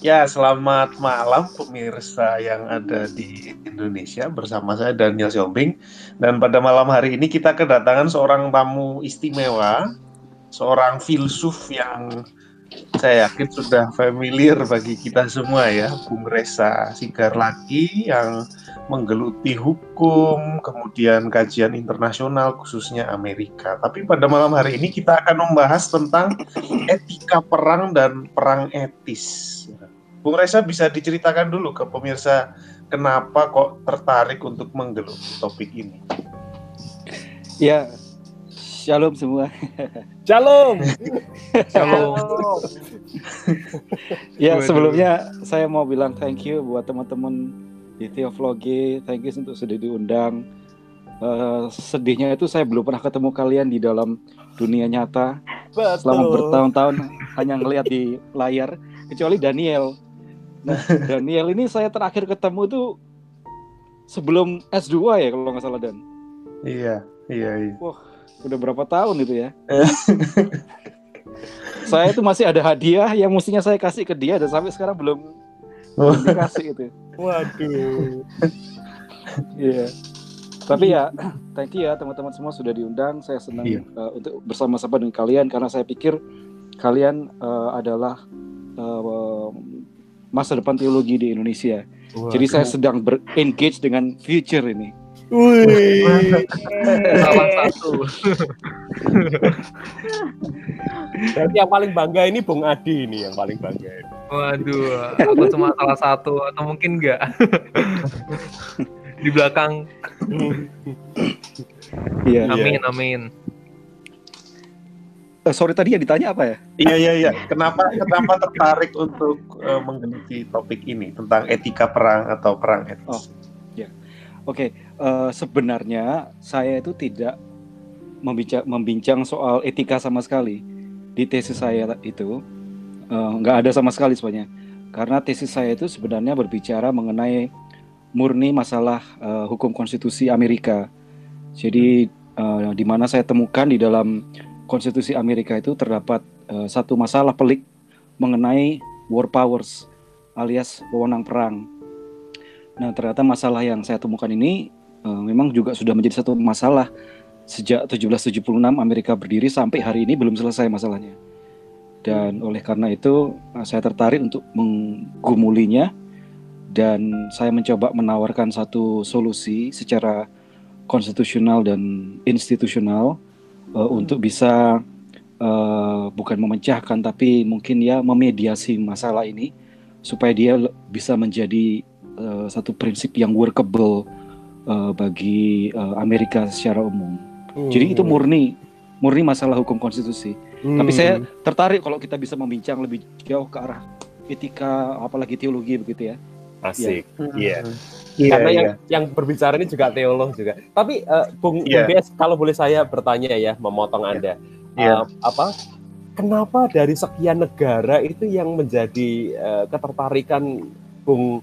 Ya, selamat malam pemirsa yang ada di Indonesia. Bersama saya Daniel Syobing. Dan pada malam hari ini kita kedatangan seorang tamu istimewa, seorang filsuf yang saya yakin sudah familiar bagi kita semua ya, Bung Reza Sigarlaki yang menggeluti hukum, kemudian kajian internasional khususnya Amerika. Tapi pada malam hari ini kita akan membahas tentang etika perang dan perang etis. Bung Reza bisa diceritakan dulu ke pemirsa kenapa kok tertarik untuk menggeluti topik ini? Ya, shalom semua. Shalom. Shalom. Ya, sebelumnya saya mau bilang thank you buat teman-teman di Theo Vlogi. Thank you untuk sudah diundang. Sedihnya itu saya belum pernah ketemu kalian di dalam dunia nyata. Betul. Selama bertahun-tahun hanya ngelihat di layar, kecuali Daniel. Nah, Daniel ini saya terakhir ketemu tuh sebelum S2 ya kalau nggak salah, Dan. Iya. Wah, udah berapa tahun itu ya. Saya itu masih ada hadiah yang mestinya saya kasih ke dia dan sampai sekarang belum dikasih itu. Waduh. Iya. Tapi ya, thank you ya teman-teman semua sudah diundang. Saya senang untuk bersama-sama dengan kalian karena saya pikir kalian adalah masa depan teologi di Indonesia. Wah, jadi saya sedang berengage dengan future ini. Wih, salah satu. Jadi yang paling bangga ini Bung Adi ini yang paling bangga. Waduh, aku cuma salah satu atau mungkin enggak di belakang. Yeah. Amin. Sorry tadi yang ditanya apa ya? Iya. Kenapa tertarik untuk menggeluti topik ini tentang etika perang atau perang etis? Sebenarnya saya itu tidak membincang soal etika sama sekali di tesis saya itu, nggak ada sama sekali sebenarnya. Karena tesis saya itu sebenarnya berbicara mengenai murni masalah hukum konstitusi Amerika. Jadi di mana saya temukan di dalam Konstitusi Amerika itu terdapat satu masalah pelik mengenai war powers alias wewenang perang. Nah, ternyata masalah yang saya temukan ini memang juga sudah menjadi satu masalah sejak 1776 Amerika berdiri sampai hari ini belum selesai masalahnya. Dan oleh karena itu saya tertarik untuk menggumulinya dan saya mencoba menawarkan satu solusi secara konstitusional dan institusional. Untuk bisa bukan memecahkan tapi mungkin ya memediasi masalah ini supaya dia bisa menjadi satu prinsip yang workable bagi Amerika secara umum. Jadi itu murni masalah hukum konstitusi. Tapi saya tertarik kalau kita bisa membincang lebih jauh ke arah etika apalagi teologi begitu ya. Asik. Iya. Karena yang berbicara ini juga teolog juga. Tapi Bung BS, kalau boleh saya bertanya ya, memotong Anda. Kenapa dari sekian negara itu yang menjadi ketertarikan Bung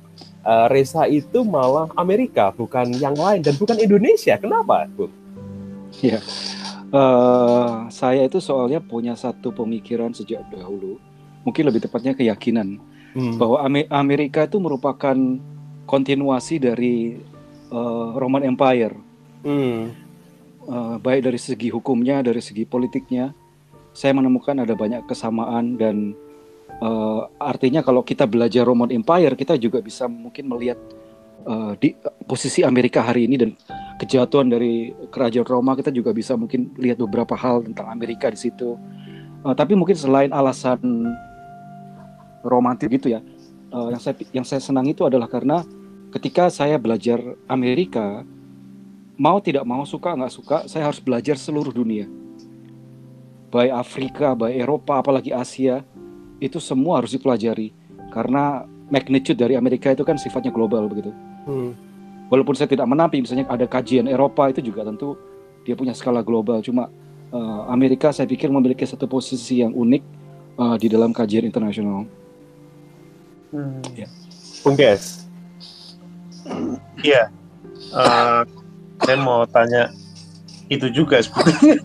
Reza itu malah Amerika, bukan yang lain dan bukan Indonesia? Kenapa, Bung? Iya. Saya itu soalnya punya satu pemikiran sejak dahulu. Mungkin lebih tepatnya keyakinan bahwa Amerika itu merupakan kontinuasi dari Roman Empire, baik dari segi hukumnya, dari segi politiknya. Saya menemukan ada banyak kesamaan dan artinya kalau kita belajar Roman Empire, kita juga bisa mungkin melihat di posisi Amerika hari ini dan kejatuhan dari kerajaan Roma. Kita juga bisa mungkin lihat beberapa hal tentang Amerika di situ. Tapi mungkin selain alasan romantis gitu ya. Yang saya senang itu adalah karena ketika saya belajar Amerika, mau tidak mau, suka nggak suka, saya harus belajar seluruh dunia. Baik Afrika, baik Eropa, apalagi Asia, itu semua harus dipelajari. Karena magnitude dari Amerika itu kan sifatnya global begitu. Walaupun saya tidak menampik, misalnya ada kajian Eropa itu juga tentu dia punya skala global. Cuma Amerika saya pikir memiliki satu posisi yang unik di dalam kajian internasional. Ya. Bung Ges. Iya. Saya mau tanya itu juga sebetulnya.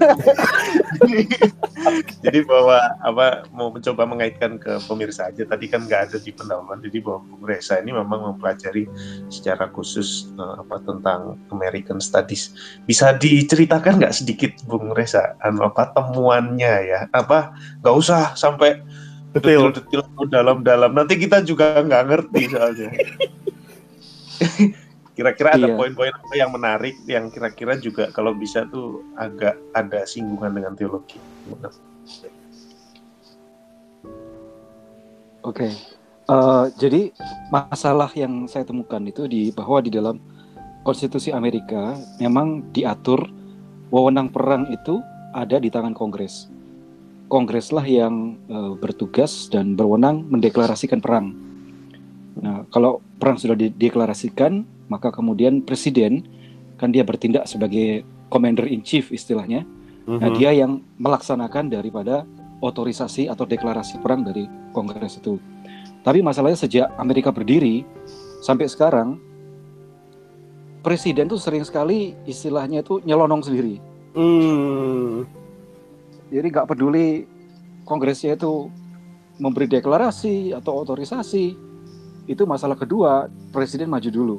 Jadi bahwa mau mencoba mengaitkan ke pemirsa aja, tadi kan nggak ada di pendalaman, jadi bahwa Bung Reza ini memang mempelajari secara khusus tentang American Studies. Bisa diceritakan nggak sedikit Bung Reza temuannya ya, nggak usah sampai detail-detail dalam-dalam, nanti kita juga nggak ngerti soalnya. Kira-kira ada poin-poin apa yang menarik yang kira-kira juga kalau bisa tuh agak ada singgungan dengan teologi. Oke. Jadi masalah yang saya temukan itu bahwa di dalam konstitusi Amerika memang diatur wewenang perang itu ada di tangan Kongres. Kongreslah yang bertugas dan berwenang mendeklarasikan perang. Nah, kalau perang sudah dideklarasikan, maka kemudian presiden kan dia bertindak sebagai commander in chief istilahnya. Nah, dia yang melaksanakan daripada otorisasi atau deklarasi perang dari Kongres itu. Tapi masalahnya sejak Amerika berdiri sampai sekarang, presiden tuh sering sekali istilahnya itu nyelonong sendiri. Jadi nggak peduli Kongresnya itu memberi deklarasi atau otorisasi. Itu masalah kedua, presiden maju dulu.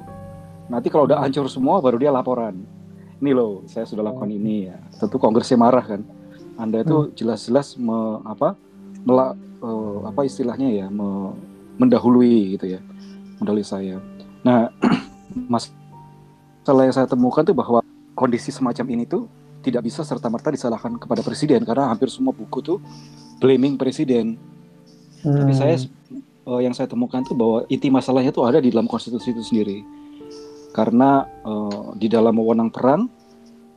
Nanti kalau udah hancur semua baru dia laporan. Ini loh, saya sudah lakukan ini ya. Tentu Kongresnya marah kan. Anda itu jelas-jelas mendahului gitu ya. Mendahului saya. Nah, masalah yang saya temukan tuh bahwa kondisi semacam ini tuh tidak bisa serta-merta disalahkan kepada presiden, karena hampir semua buku tuh blaming presiden. Tapi yang saya temukan tuh bahwa inti masalahnya tuh ada di dalam konstitusi itu sendiri. Karena di dalam wewenang perang,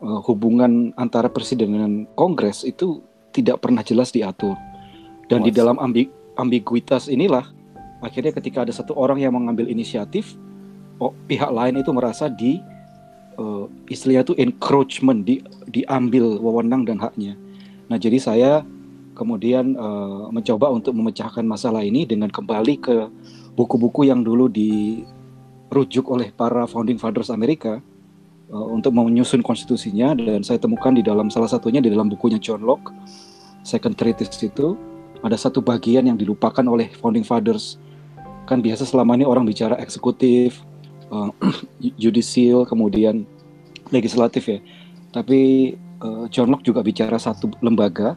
hubungan antara presiden dengan Kongres itu tidak pernah jelas diatur. Dan di dalam ambiguitas inilah, akhirnya ketika ada satu orang yang mengambil inisiatif, pihak lain itu merasa istilahnya itu encroachment, diambil wewenang dan haknya. Nah, jadi saya kemudian mencoba untuk memecahkan masalah ini dengan kembali ke buku-buku yang dulu dirujuk oleh para founding fathers Amerika untuk menyusun konstitusinya, dan saya temukan di dalam salah satunya di dalam bukunya John Locke, Second Treatise itu ada satu bagian yang dilupakan oleh founding fathers. Kan biasa selama ini orang bicara eksekutif, judicial, kemudian legislatif ya. Tapi John Locke juga bicara satu lembaga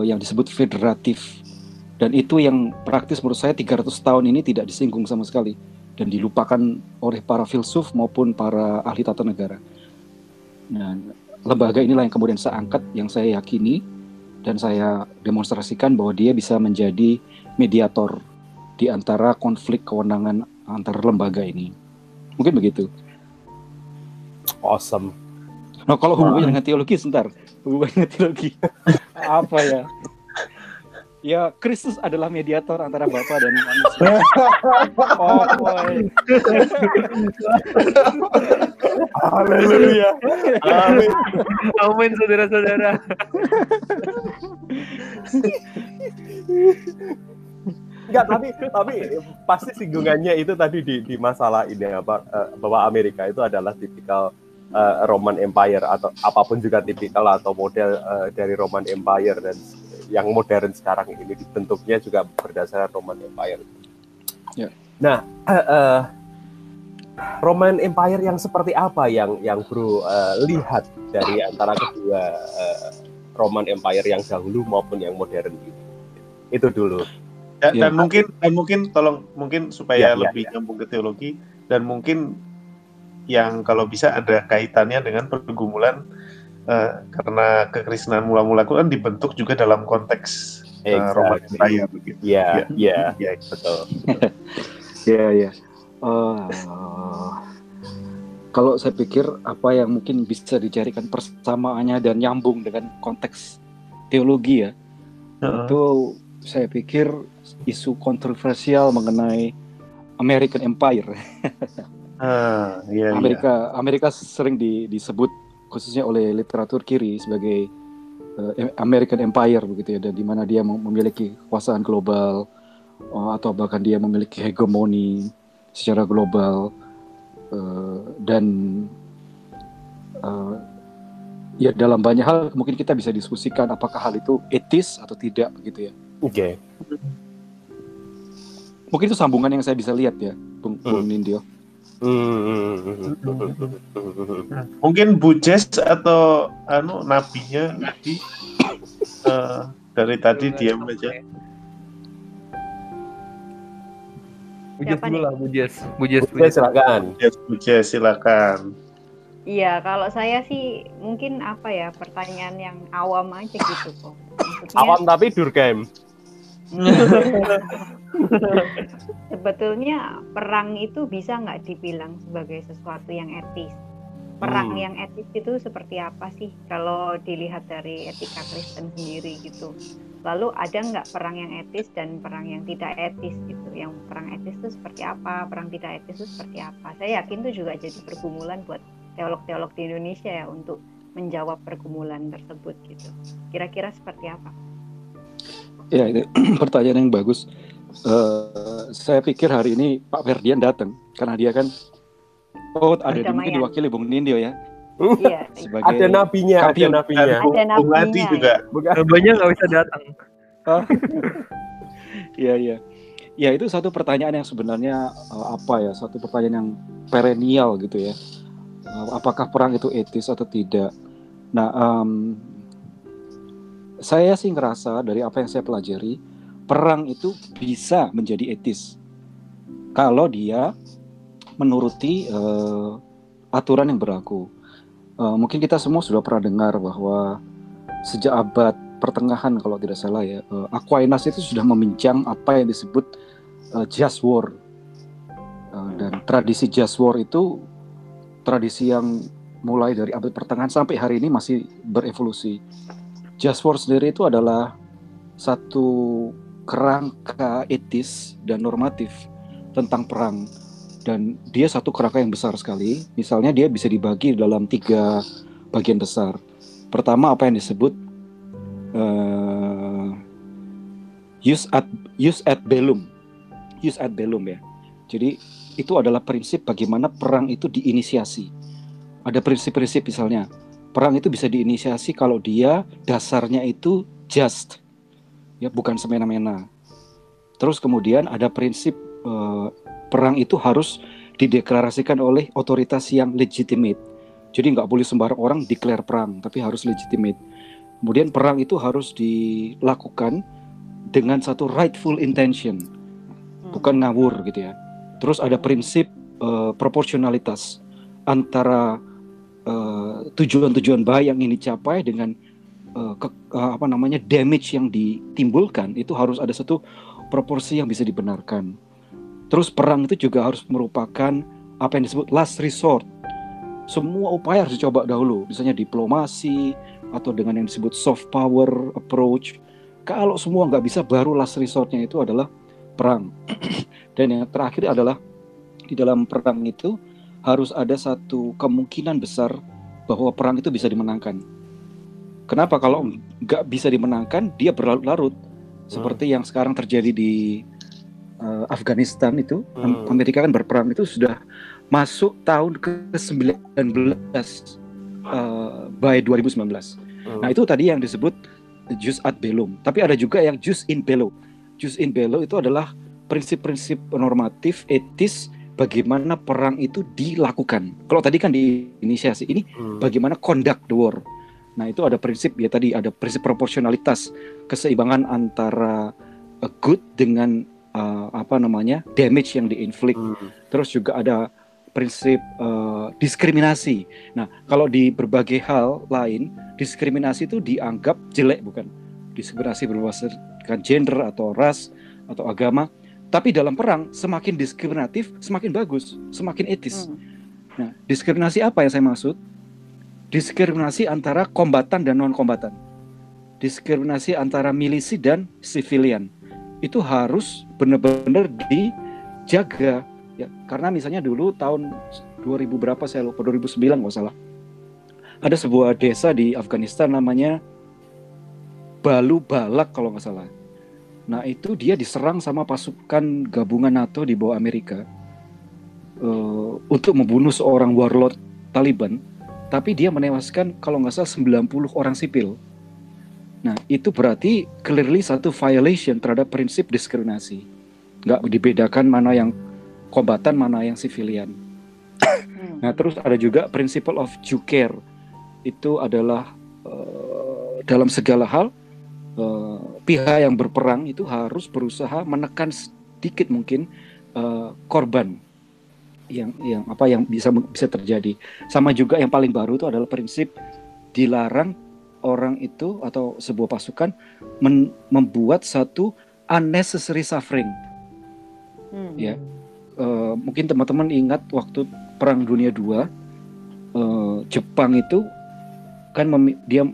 yang disebut federatif, dan itu yang praktis menurut saya 300 tahun ini tidak disinggung sama sekali dan dilupakan oleh para filsuf maupun para ahli tata negara. Nah, lembaga inilah yang kemudian saya angkat, yang saya yakini dan saya demonstrasikan bahwa dia bisa menjadi mediator di antara konflik kewenangan antar lembaga ini. Mungkin begitu. Awesome. Nah, kalau hubungannya dengan teologi, sebentar, hubungannya teologi apa ya? Ya, Kristus adalah mediator antara Bapa dan manusia. Oh boy. Haleluya. Amin. Amin saudara-saudara. Enggak, tapi pasti singgungannya itu tadi di masalah ini bahwa Amerika itu adalah tipikal Roman Empire, atau apapun juga tipikal atau model dari Roman Empire, dan yang modern sekarang ini dibentuknya juga berdasarkan Roman Empire. Ya. Nah, Roman Empire yang seperti apa yang Bro lihat dari antara kedua Roman Empire yang dahulu maupun yang modern ini? Itu dulu. Dan mungkin tolong supaya lebih nyambung ke teologi, dan mungkin yang kalau bisa ada kaitannya dengan pergumulan. Karena kekristenan mula-mula kan dibentuk juga dalam konteks Roman Empire begitu. Iya, betul. Iya. Kalau saya pikir apa yang mungkin bisa dicarikan persamaannya dan nyambung dengan konteks teologi ya, itu saya pikir isu kontroversial mengenai American Empire. Amerika sering disebut khususnya oleh literatur kiri sebagai American Empire begitu ya, dan di mana dia memiliki kekuasaan global atau bahkan dia memiliki hegemoni secara global, dan ya dalam banyak hal mungkin kita bisa diskusikan apakah hal itu etis atau tidak gitu ya. Oke. Mungkin itu sambungan yang saya bisa lihat ya, Bung Nindyo. Mungkin Bu Jess atau nabinya tadi dari tadi diam aja. Bu Jess dulu lah, Bu Jess. Bu Jess silakan. Silakan. Iya, kalau saya sih mungkin pertanyaan yang awam aja gitu kok. Maksudnya, awam tapi Durkheim. Sebetulnya perang itu bisa nggak dibilang sebagai sesuatu yang etis? Perang yang etis itu seperti apa sih kalau dilihat dari etika Kristen sendiri gitu? Lalu ada nggak perang yang etis dan perang yang tidak etis gitu? Yang perang etis itu seperti apa? Perang tidak etis itu seperti apa? Saya yakin itu juga jadi pergumulan buat teolog-teolog di Indonesia ya untuk menjawab pergumulan tersebut gitu. Kira-kira seperti apa? Ya, itu pertanyaan yang bagus. Saya pikir hari ini Pak Ferdian datang karena dia kan ada di wakil Bung Nindyo ya. Iya, ada nabinya, Bung Adi juga. Nabinya nggak bisa datang. Iya. Ya, itu satu pertanyaan yang sebenarnya satu pertanyaan yang perennial gitu ya. Apakah perang itu etis atau tidak? Nah, saya sih ngerasa dari apa yang saya pelajari, perang itu bisa menjadi etis kalau dia menuruti aturan yang berlaku. Mungkin kita semua sudah pernah dengar bahwa sejak abad pertengahan kalau tidak salah ya, Aquinas itu sudah membincang apa yang disebut just war. Dan tradisi just war itu tradisi yang mulai dari abad pertengahan sampai hari ini masih berevolusi. Just war sendiri itu adalah satu kerangka etis dan normatif tentang perang. Dan dia satu kerangka yang besar sekali. Misalnya dia bisa dibagi dalam 3 bagian besar. Pertama apa yang disebut jus ad bellum ya. Jadi itu adalah prinsip bagaimana perang itu diinisiasi. Ada prinsip-prinsip misalnya, perang itu bisa diinisiasi kalau dia dasarnya itu just, ya bukan semena-mena. Terus kemudian ada prinsip perang itu harus dideklarasikan oleh otoritas yang legitimate. Jadi nggak boleh sembarang orang declare perang, tapi harus legitimate. Kemudian perang itu harus dilakukan dengan satu rightful intention, bukan ngawur gitu ya. Terus ada prinsip proporsionalitas antara tujuan-tujuan baik yang ingin dicapai dengan damage yang ditimbulkan, itu harus ada satu proporsi yang bisa dibenarkan. Terus perang itu juga harus merupakan apa yang disebut last resort. Semua upaya harus dicoba dahulu, misalnya diplomasi atau dengan yang disebut soft power approach. Kalau semua nggak bisa, baru last resortnya itu adalah perang. Dan yang terakhir adalah di dalam perang itu harus ada satu kemungkinan besar bahwa perang itu bisa dimenangkan. Kenapa? Kalau nggak bisa dimenangkan, dia berlarut-larut seperti yang sekarang terjadi di Afghanistan itu. Amerika kan berperang itu sudah masuk tahun ke-19 by 2019. Nah itu tadi yang disebut jus ad bellum. Tapi ada juga yang jus in bello. Jus in bello itu adalah prinsip-prinsip normatif etis bagaimana perang itu dilakukan. Kalau tadi kan diinisiasi, ini bagaimana conduct the war. Nah itu ada prinsip ya tadi, ada prinsip proporsionalitas, keseimbangan antara good dengan damage yang diinflict. Terus juga ada prinsip diskriminasi. Nah kalau di berbagai hal lain diskriminasi itu dianggap jelek, bukan? Diskriminasi berdasarkan gender atau ras atau agama. Tapi dalam perang, semakin diskriminatif, semakin bagus, semakin etis. Nah, diskriminasi apa yang saya maksud? Diskriminasi antara kombatan dan non-kombatan. Diskriminasi antara milisi dan sivilian. Itu harus benar-benar dijaga. Ya, karena misalnya dulu tahun 2000 berapa, saya lupa, 2009 nggak salah. Ada sebuah desa di Afghanistan namanya Balubalak kalau nggak salah. Nah itu dia diserang sama pasukan gabungan NATO di bawah Amerika untuk membunuh seorang warlord Taliban tapi dia menewaskan kalau nggak salah 90 orang sipil. Nah, itu berarti clearly satu violation terhadap prinsip diskriminasi. Nggak dibedakan mana yang kombatan, mana yang sivilian. Nah, terus ada juga principle of due care. Itu adalah dalam segala hal, pihak yang berperang itu harus berusaha menekan sedikit mungkin korban yang bisa terjadi. Sama juga yang paling baru itu adalah prinsip dilarang orang itu atau sebuah pasukan membuat satu unnecessary suffering. Ya, mungkin teman-teman ingat waktu Perang Dunia II, Jepang itu kan dia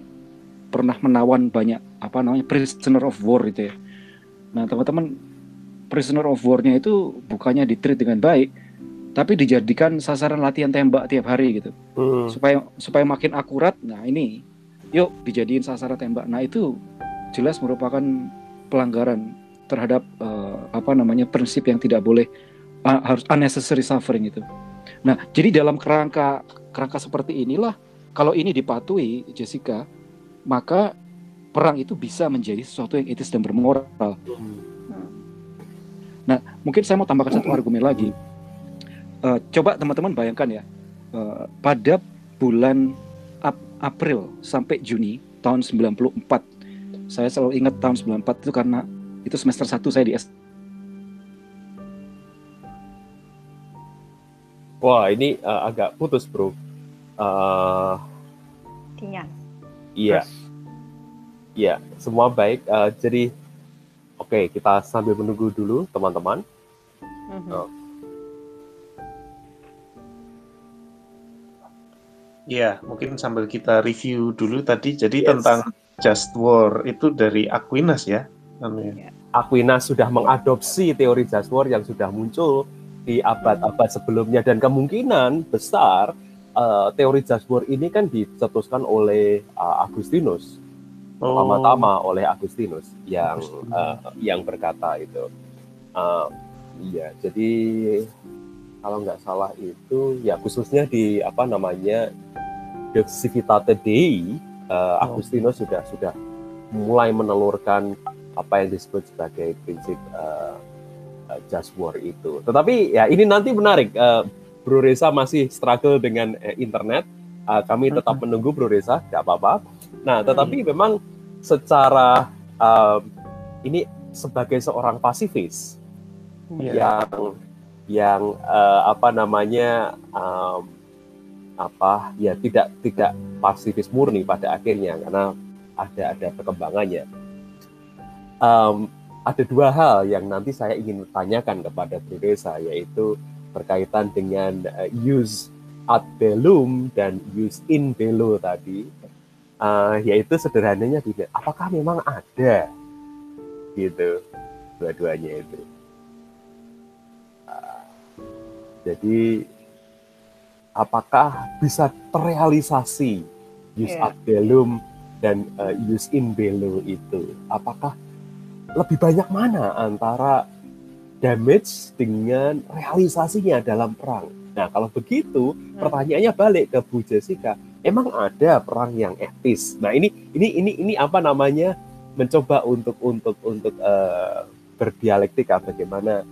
pernah menawan banyak prisoner of war itu ya. Nah, teman-teman, prisoner of war-nya itu bukannya ditreat dengan baik, tapi dijadikan sasaran latihan tembak tiap hari gitu. Supaya makin akurat. Nah, ini yuk dijadiin sasaran tembak. Nah, itu jelas merupakan pelanggaran terhadap prinsip yang tidak boleh, harus unnecessary suffering itu. Nah, jadi dalam kerangka seperti inilah, kalau ini dipatuhi, Jessica, maka perang itu bisa menjadi sesuatu yang etis dan bermoral. Nah, mungkin saya mau tambahkan satu argumen lagi. Coba teman-teman bayangkan ya, pada bulan April sampai Juni tahun 94, saya selalu ingat tahun 94 itu karena itu semester 1 saya di S. Wah, ini agak putus, bro. Iya. Iya, semua baik. Jadi, oke, kita sambil menunggu dulu, teman-teman. Iya, mungkin sambil kita review dulu tadi. Jadi tentang just war itu dari Aquinas ya? Aquinas sudah mengadopsi teori just war yang sudah muncul di abad-abad sebelumnya, dan kemungkinan besar teori just war ini kan dicetuskan oleh Agustinus, pertama-tama oleh Agustinus yang berkata itu. Jadi kalau nggak salah itu ya khususnya di De Civitate Dei, Agustinus sudah mulai menelurkan apa yang disebut sebagai prinsip just war itu. Tetapi ya ini nanti menarik, Bro Reza masih struggle dengan internet. Kami tetap menunggu Bro Reza, nggak apa-apa. Nah, tetapi memang secara ini sebagai seorang pasifis yang tidak pasifis murni pada akhirnya, karena ada perkembangannya. Ada dua hal yang nanti saya ingin tanyakan kepada Bro Reza, yaitu berkaitan dengan use ad bellum dan use in bello tadi, yaitu sederhananya apakah memang ada gitu dua-duanya itu. Jadi apakah bisa terrealisasi use ad bellum dan use in bello itu? Apakah lebih banyak mana antara damage dengan realisasinya dalam perang? Nah, kalau begitu pertanyaannya balik ke Bu Jessica, emang ada perang yang etis? Nah, ini mencoba untuk berdialektika bagaimana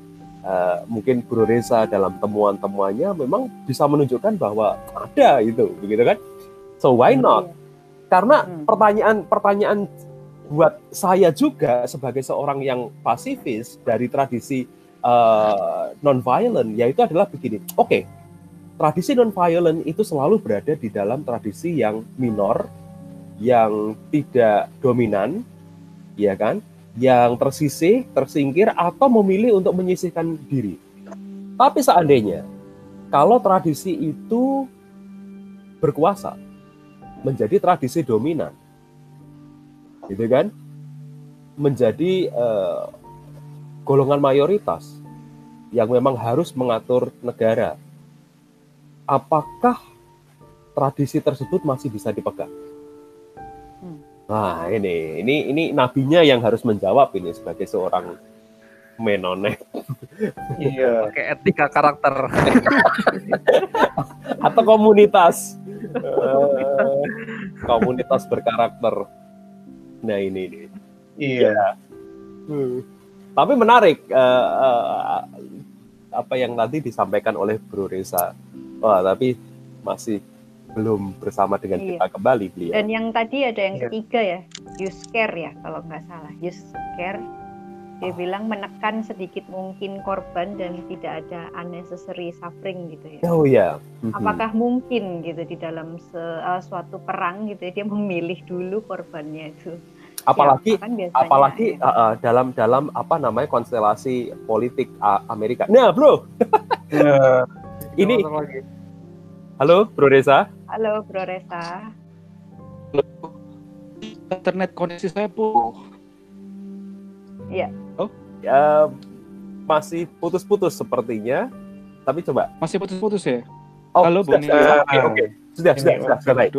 mungkin Bro Reza dalam temuan-temuannya memang bisa menunjukkan bahwa ada itu, begitu kan? So why not? Karena pertanyaan buat saya juga sebagai seorang yang pasifis dari tradisi non-violent, yaitu adalah begini. Oke, tradisi non-violent itu selalu berada di dalam tradisi yang minor, yang tidak dominan, ya kan? Yang tersisih, tersingkir, atau memilih untuk menyisihkan diri. Tapi seandainya kalau tradisi itu berkuasa, menjadi tradisi dominan, gitu kan, menjadi golongan mayoritas yang memang harus mengatur negara, apakah tradisi tersebut masih bisa dipegang? Nah, ini nabinya yang harus menjawab ini sebagai seorang menone. Iya, pakai etika karakter atau komunitas. Komunitas berkarakter. Nah ini. Iya. Tapi menarik apa yang nanti disampaikan oleh Bro Reza. Wah, tapi masih belum bersama dengan kita kembali beliau. Dan yang tadi ada yang ketiga ya, use care ya kalau nggak salah, use care. Dia bilang menekan sedikit mungkin korban dan tidak ada unnecessary suffering gitu ya. Oh ya. Yeah. Mm-hmm. Apakah mungkin gitu di dalam suatu perang gitu ya, dia memilih dulu korbannya itu. Apalagi ya, biasanya, apalagi ya. dalam apa namanya konstelasi politik Amerika. Nah, Bro. Ini. Halo, Bro Reza. Halo, Bro Reza. Internet koneksi saya Bu. Iya. Oh, ya, masih putus-putus sepertinya. Tapi coba. Masih putus-putus ya? Oh, halo, Bu. Oke. Sudah baik.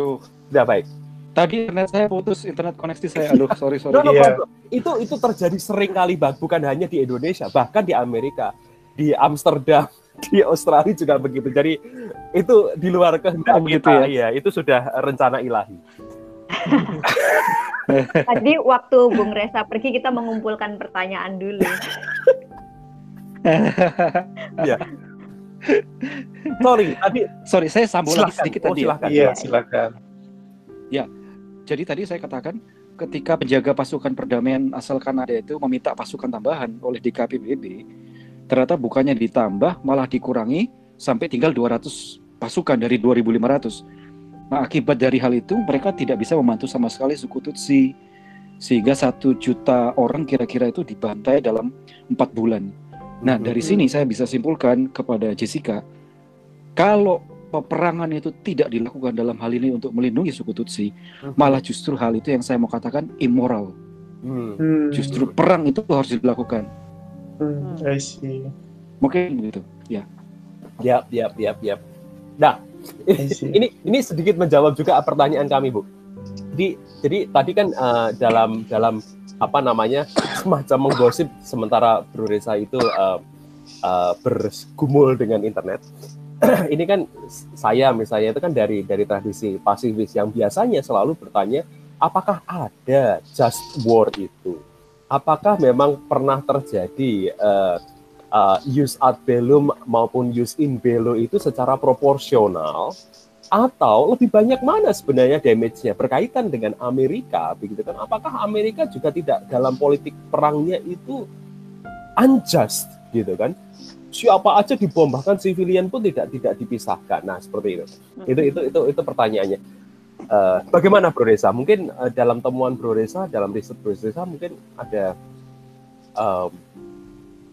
Sudah baik. Tadi internet saya putus, internet koneksi saya. Aduh, sorry. No, itu terjadi sering kali, Bang. Bukan hanya di Indonesia, bahkan di Amerika, di Amsterdam, di Australia juga begitu. Jadi itu di luar kehendak kita ya. Itu sudah rencana ilahi. Tadi waktu Bung Reza pergi kita mengumpulkan pertanyaan dulu. Ya. Sorry, saya sambung lagi sedikit tadi. Silakan. Ya. Jadi tadi saya katakan ketika penjaga pasukan perdamaian asal Kanada itu meminta pasukan tambahan oleh DKPBB, ternyata bukannya ditambah, malah dikurangi sampai tinggal 200 pasukan dari 2.500. Nah, akibat dari hal itu, mereka tidak bisa membantu sama sekali suku Tutsi. Sehingga 1 juta orang kira-kira itu dibantai dalam 4 bulan. Nah, dari sini saya bisa simpulkan kepada Jessica, kalau peperangan itu tidak dilakukan dalam hal ini untuk melindungi suku Tutsi, malah justru hal itu yang saya mau katakan immoral. Justru perang itu harus dilakukan. I see. Mungkin gitu, ya. Yap. Nah, ini sedikit menjawab juga pertanyaan kami, Bu. Jadi tadi kan dalam apa namanya semacam menggosip sementara Bro Reza itu bergumul dengan internet. Ini kan saya misalnya itu kan dari tradisi pasifis yang biasanya selalu bertanya, apakah ada just war itu? Apakah memang pernah terjadi use ad bellum maupun use in bello itu secara proporsional atau lebih banyak mana sebenarnya damage-nya berkaitan dengan Amerika begitu kan? Apakah Amerika juga tidak dalam politik perangnya itu unjust gitu kan? Siapa aja dibom bahkan sivilian pun tidak dipisahkan. Nah seperti itu. Itu pertanyaannya. Bagaimana Bro Reza? Mungkin dalam temuan Bro Reza, dalam riset Bro Reza mungkin ada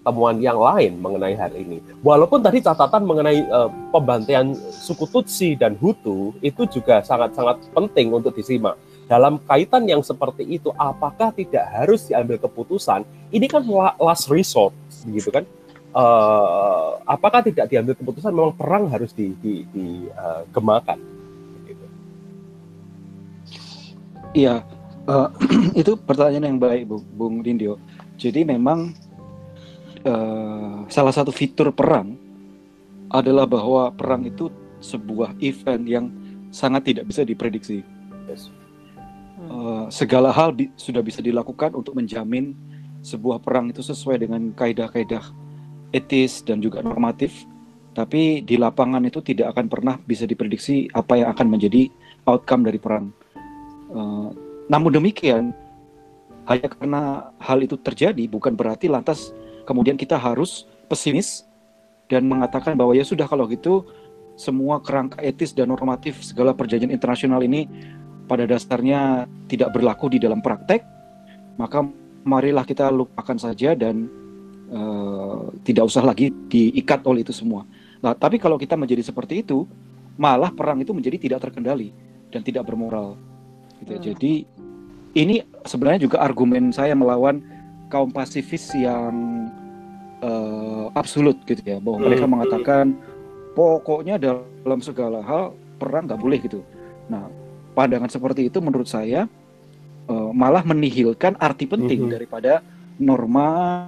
temuan yang lain mengenai hal ini. Walaupun tadi catatan mengenai pembantaian suku Tutsi dan Hutu itu juga sangat-sangat penting untuk disimak. Dalam kaitan yang seperti itu, apakah tidak harus diambil keputusan? Ini kan last resort, gitu kan? Apakah tidak diambil keputusan? Memang perang harus digemakan. Iya, itu pertanyaan yang baik, Bung Dindyo. Jadi memang salah satu fitur perang adalah bahwa perang itu sebuah event yang sangat tidak bisa diprediksi. Segala hal sudah bisa dilakukan untuk menjamin sebuah perang itu sesuai dengan kaedah-kaedah etis dan juga normatif. Tapi di lapangan itu tidak akan pernah bisa diprediksi apa yang akan menjadi outcome dari perang. Namun demikian, hanya karena hal itu terjadi bukan berarti lantas kemudian kita harus pesimis dan mengatakan bahwa ya sudah kalau gitu semua kerangka etis dan normatif segala perjanjian internasional ini pada dasarnya tidak berlaku di dalam praktek, maka marilah kita lupakan saja dan tidak usah lagi diikat oleh itu semua. Nah, tapi kalau kita menjadi seperti itu, malah perang itu menjadi tidak terkendali dan tidak bermoral. Jadi ini sebenarnya juga argumen saya melawan kaum pasifis yang absolut gitu ya, bahwa mereka mengatakan pokoknya dalam segala hal perang nggak boleh gitu. Nah pandangan seperti itu menurut saya malah menihilkan arti penting daripada norma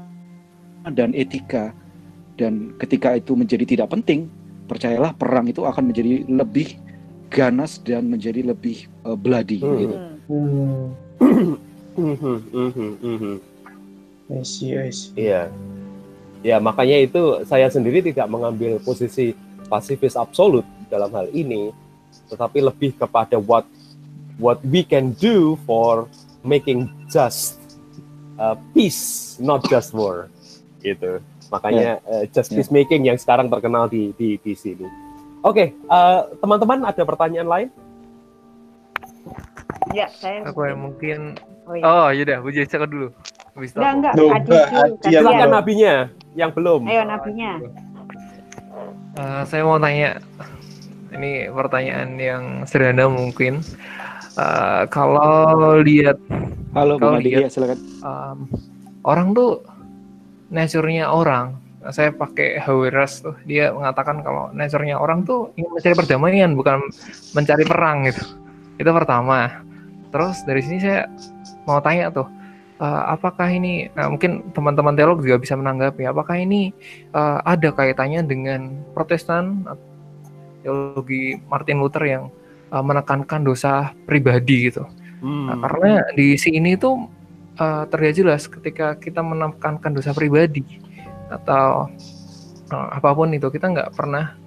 dan etika, dan ketika itu menjadi tidak penting, percayalah perang itu akan menjadi lebih ganas dan menjadi lebih bloody gitu. I see. Iya. Ya, makanya itu saya sendiri tidak mengambil posisi pasifis absolut dalam hal ini, tetapi lebih kepada what we can do for making just peace, not just war. Gitu. Makanya just peacemaking yang sekarang terkenal di sini. Oke, teman-teman ada pertanyaan lain? Ya, saya mungkin. Oh, yaudah, Bu Jessica dulu. Enggak, silakan nabinya yang belum. Ayo nabinya. Saya mau tanya, ini pertanyaan yang sederhana mungkin. Kalau lihat, silakan. Orang tuh nature-nya orang. Saya pakai Haweras tuh, dia mengatakan kalau nature-nya orang tuh ingin mencari perdamaian, bukan mencari perang gitu. Itu pertama. Terus dari sini saya mau tanya tuh, apakah ini, mungkin teman-teman teolog juga bisa menanggapi, apakah ini ada kaitannya dengan Protestan, teologi Martin Luther yang menekankan dosa pribadi gitu. Nah, karena di sini itu terlihat jelas ketika kita menekankan dosa pribadi atau apapun itu, kita nggak pernah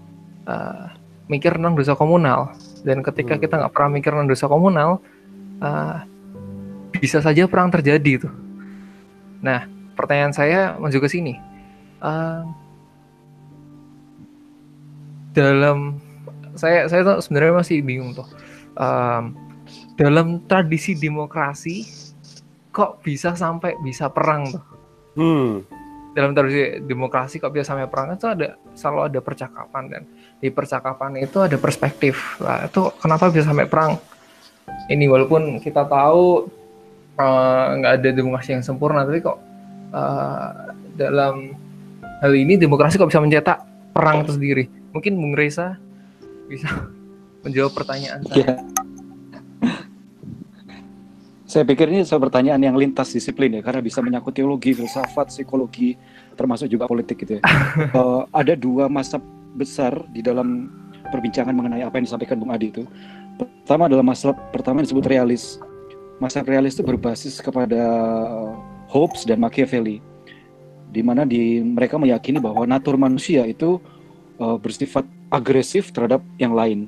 mikir tentang dosa komunal. Dan ketika kita nggak pernah mikir tentang dosa komunal, bisa saja perang terjadi tuh. Nah, pertanyaan saya masuk ke sini. Dalam saya tuh sebenarnya masih bingung tuh. Dalam tradisi demokrasi kok bisa sampai bisa perang tuh? Dalam tradisi demokrasi kok bisa sampai perang? Itu ada, selalu ada percakapan, dan di percakapan itu ada perspektif. Nah, itu kenapa bisa sampai perang? Ini walaupun kita tahu nggak ada demokrasi yang sempurna, tapi kok dalam hal ini demokrasi kok bisa mencetak perang itu sendiri. Mungkin Bung Reza bisa menjawab pertanyaan saya. Saya pikir ini pertanyaan yang lintas disiplin ya, karena bisa menyangkut teologi, filsafat, psikologi, termasuk juga politik gitu ya. Ada dua masa besar di dalam perbincangan mengenai apa yang disampaikan Bung Adi itu. Pertama adalah masalah pertama disebut realis. Masa realis itu berbasis kepada Hobbes dan Machiavelli, di mana mereka meyakini bahwa natur manusia itu bersifat agresif terhadap yang lain,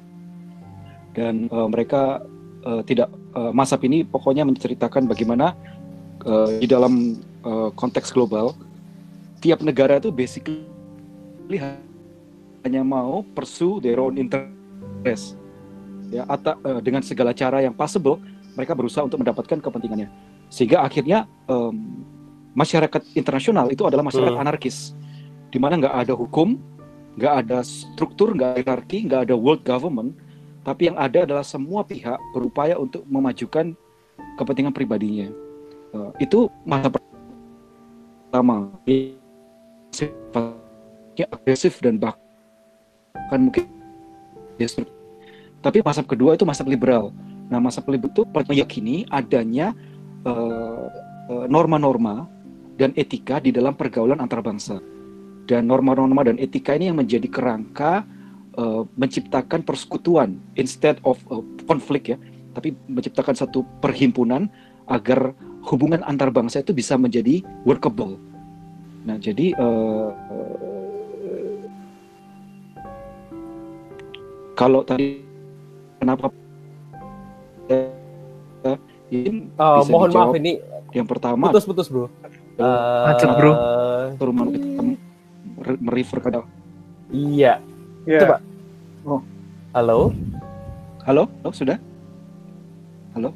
dan mereka tidak masa ini pokoknya menceritakan bagaimana di dalam konteks global tiap negara itu basically hanya mau pursue their own interest ya, atau dengan segala cara yang possible mereka berusaha untuk mendapatkan kepentingannya, sehingga akhirnya masyarakat internasional itu adalah masyarakat anarkis, di mana nggak ada hukum, nggak ada struktur, nggak ada hierarki, nggak ada world government, tapi yang ada adalah semua pihak berupaya untuk memajukan kepentingan pribadinya. Itu masa pertama, sifatnya agresif dan bahkan mungkin destruktif. Tapi masa kedua itu masa liberal. Nah, masa itu meyakini adanya norma-norma dan etika di dalam pergaulan antarbangsa. Dan norma-norma dan etika ini yang menjadi kerangka menciptakan persekutuan instead of konflik ya, tapi menciptakan satu perhimpunan agar hubungan antarbangsa itu bisa menjadi workable. Nah, jadi kalau tadi kenapa mohon maaf ini yang pertama putus-putus bro, macet bro, turunan kita merefer ke dalam. Iya, coba. Halo, sudah? Halo,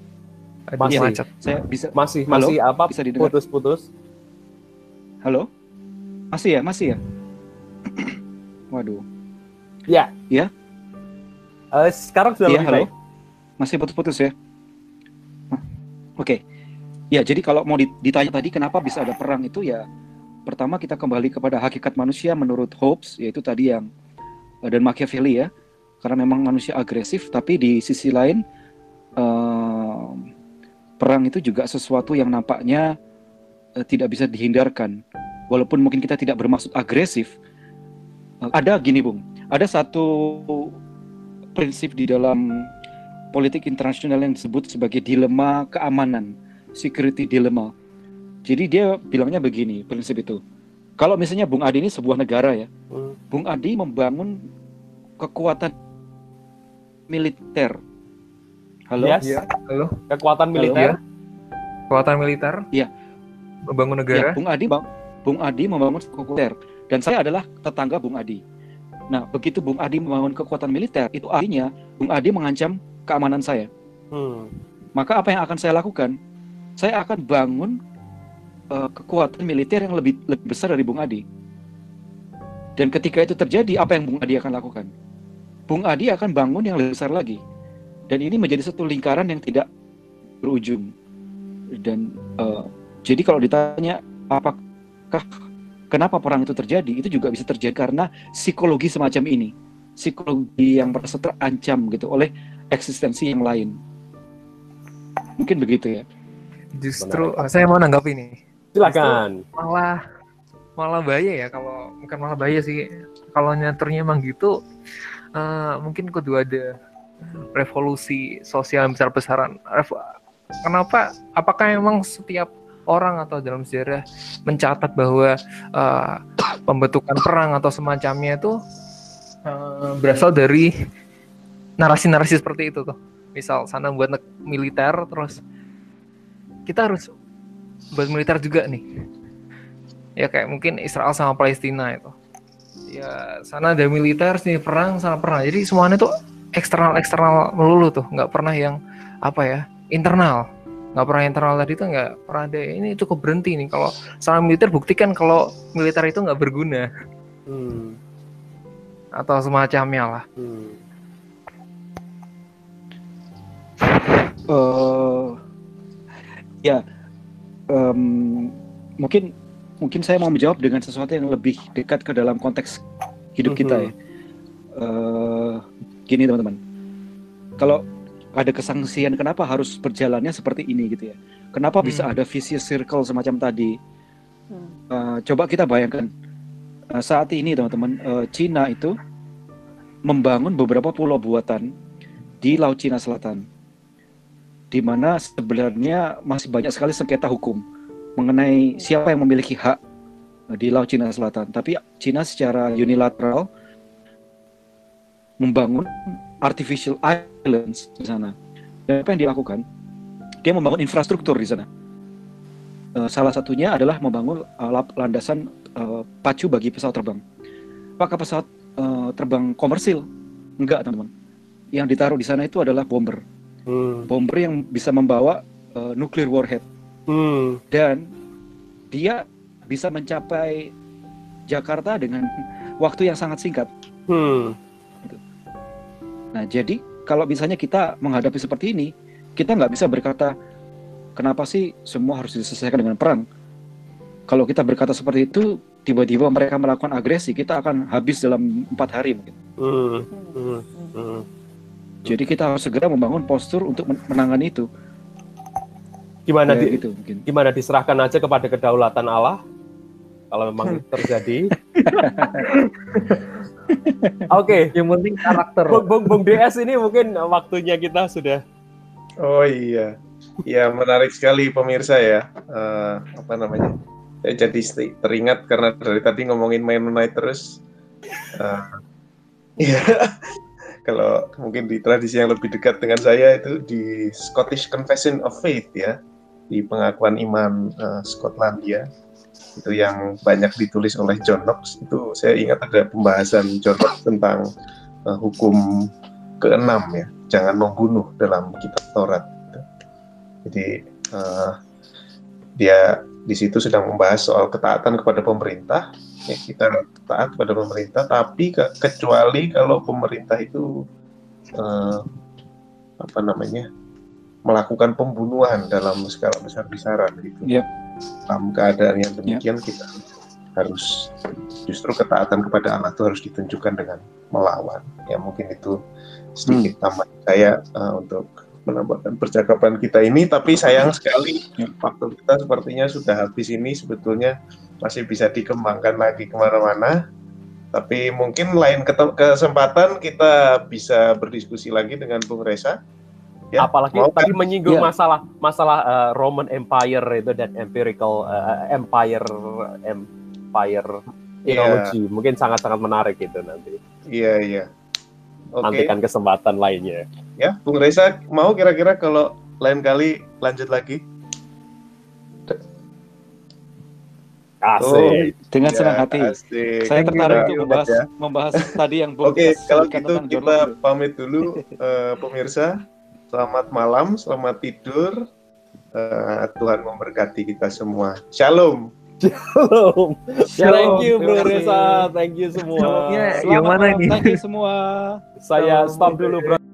masih macet. Saya bisa masih halo? Apa? Bisa didengar? Putus-putus. Halo, masih ya. Waduh. Ya. Sekarang sudah lebih baik. Masih putus-putus ya. Oke. Ya, jadi kalau mau ditanya tadi kenapa bisa ada perang itu ya, pertama kita kembali kepada hakikat manusia menurut Hobbes, yaitu tadi yang dan Machiavelli ya. Karena memang manusia agresif, tapi di sisi lain perang itu juga sesuatu yang nampaknya tidak bisa dihindarkan. Walaupun mungkin kita tidak bermaksud agresif. Ada gini, Bung. Ada satu prinsip di dalam politik internasional yang disebut sebagai dilema keamanan, security dilemma. Jadi dia bilangnya begini, prinsip itu. Kalau misalnya Bung Adi ini sebuah negara ya, Bung Adi membangun kekuatan militer. Halo? Yes. Ya, halo. Kekuatan militer. Halo, ya. Kekuatan militer? Iya. Membangun negara. Ya, Bung Adi membangun kekuatan militer. Dan saya adalah tetangga Bung Adi. Nah, begitu Bung Adi membangun kekuatan militer, itu artinya Bung Adi mengancam keamanan saya. Maka apa yang akan saya lakukan? Saya akan bangun kekuatan militer yang lebih besar dari Bung Adi. Dan ketika itu terjadi, apa yang Bung Adi akan lakukan? Bung Adi akan bangun yang lebih besar lagi. Dan ini menjadi satu lingkaran yang tidak berujung. Dan jadi kalau ditanya apakah kenapa perang itu terjadi, itu juga bisa terjadi karena psikologi semacam ini. Psikologi yang merasa terancam gitu oleh eksistensi yang lain. Mungkin begitu ya. Justru saya mau nanggapi nih. Silakan. Malah bahaya ya, kalau bukan malah bahaya sih. Kalau nyaturnya emang gitu, mungkin kudu ada revolusi sosial yang besar-besaran. Kenapa? Apakah emang setiap orang atau dalam sejarah mencatat bahwa pembentukan perang atau semacamnya itu berasal dari narasi-narasi seperti itu tuh. Misal sana buat militer, terus kita harus buat militer juga nih. Ya kayak mungkin Israel sama Palestina itu. Ya sana ada militer, sini perang, sana perang. Jadi semuanya tuh eksternal melulu tuh, nggak pernah yang apa ya internal. Nggak pernah internal tadi tuh nggak pernah ada ini cukup berhenti nih kalau sana militer buktikan kalau militer itu nggak berguna atau semacamnya lah. Mungkin saya mau menjawab dengan sesuatu yang lebih dekat ke dalam konteks hidup kita ya. Gini teman-teman, kalau ada kesangsian kenapa harus berjalannya seperti ini gitu ya. Kenapa bisa ada vicious circle semacam tadi. Coba kita bayangkan saat ini teman-teman, Cina itu membangun beberapa pulau buatan di Laut Cina Selatan, di mana sebenarnya masih banyak sekali sengketa hukum mengenai siapa yang memiliki hak di Laut Cina Selatan. Tapi Cina secara unilateral membangun artificial islands di sana. Dan apa yang dilakukan? Dia membangun infrastruktur di sana. Salah satunya adalah membangun landasan pacu bagi pesawat terbang. Apakah pesawat terbang komersil? Enggak, teman-teman. Yang ditaruh di sana itu adalah bomber. Bomber yang bisa membawa nuclear warhead. Dan dia bisa mencapai Jakarta dengan waktu yang sangat singkat. Nah, jadi kalau misalnya kita menghadapi seperti ini, kita nggak bisa berkata, kenapa sih semua harus diselesaikan dengan perang? Kalau kita berkata seperti itu, tiba-tiba mereka melakukan agresi, kita akan habis dalam 4 hari mungkin. Jadi kita harus segera membangun postur untuk menangani itu. Gimana, gimana diserahkan aja kepada kedaulatan Allah, kalau memang terjadi. Oke, yang penting karakter. Bung DS ini mungkin waktunya kita sudah. Oh iya, ya menarik sekali pemirsa ya. Saya jadi teringat karena dari tadi ngomongin Man United terus. Iya, kalau mungkin di tradisi yang lebih dekat dengan saya itu di Scottish Confession of Faith ya, di pengakuan iman Skotlandia. Itu yang banyak ditulis oleh John Knox. Itu saya ingat ada pembahasan John Knox tentang hukum ke-6 ya, jangan membunuh dalam kitab Taurat. Jadi dia di situ sedang membahas soal ketaatan kepada pemerintah. Ya, kita taat kepada pemerintah, tapi kecuali kalau pemerintah itu melakukan pembunuhan dalam skala besar-besaran gitu. Yep. Dalam keadaan yang demikian kita harus justru ketaatan kepada Allah itu harus ditunjukkan dengan melawan. Ya mungkin itu sedikit tambahan saya untuk menambahkan percakapan kita ini. Tapi sayang sekali waktu kita sepertinya sudah habis ini, sebetulnya masih bisa dikembangkan lagi kemana-mana. Tapi mungkin lain kesempatan kita bisa berdiskusi lagi dengan Bung Reza. Ya, apalagi tadi menyinggung masalah Roman Empire itu dan empirical empire theology. Mungkin sangat-sangat menarik itu nanti. Iya. Okay. Nantikan kesempatan lainnya. Ya, Bung Reza mau kira-kira kalau lain kali lanjut lagi. Asik. Dengan senang hati. Asik. Saya tertarik untuk membahas tadi yang Bung. Oke, kalau gitu kita pamit dulu pemirsa. Selamat malam, selamat tidur. Tuhan memberkati kita semua. Shalom. Shalom. Thank you, Bro Reza. Thank you semua. Selamat malam, thank you semua. Saya stop dulu, Bro.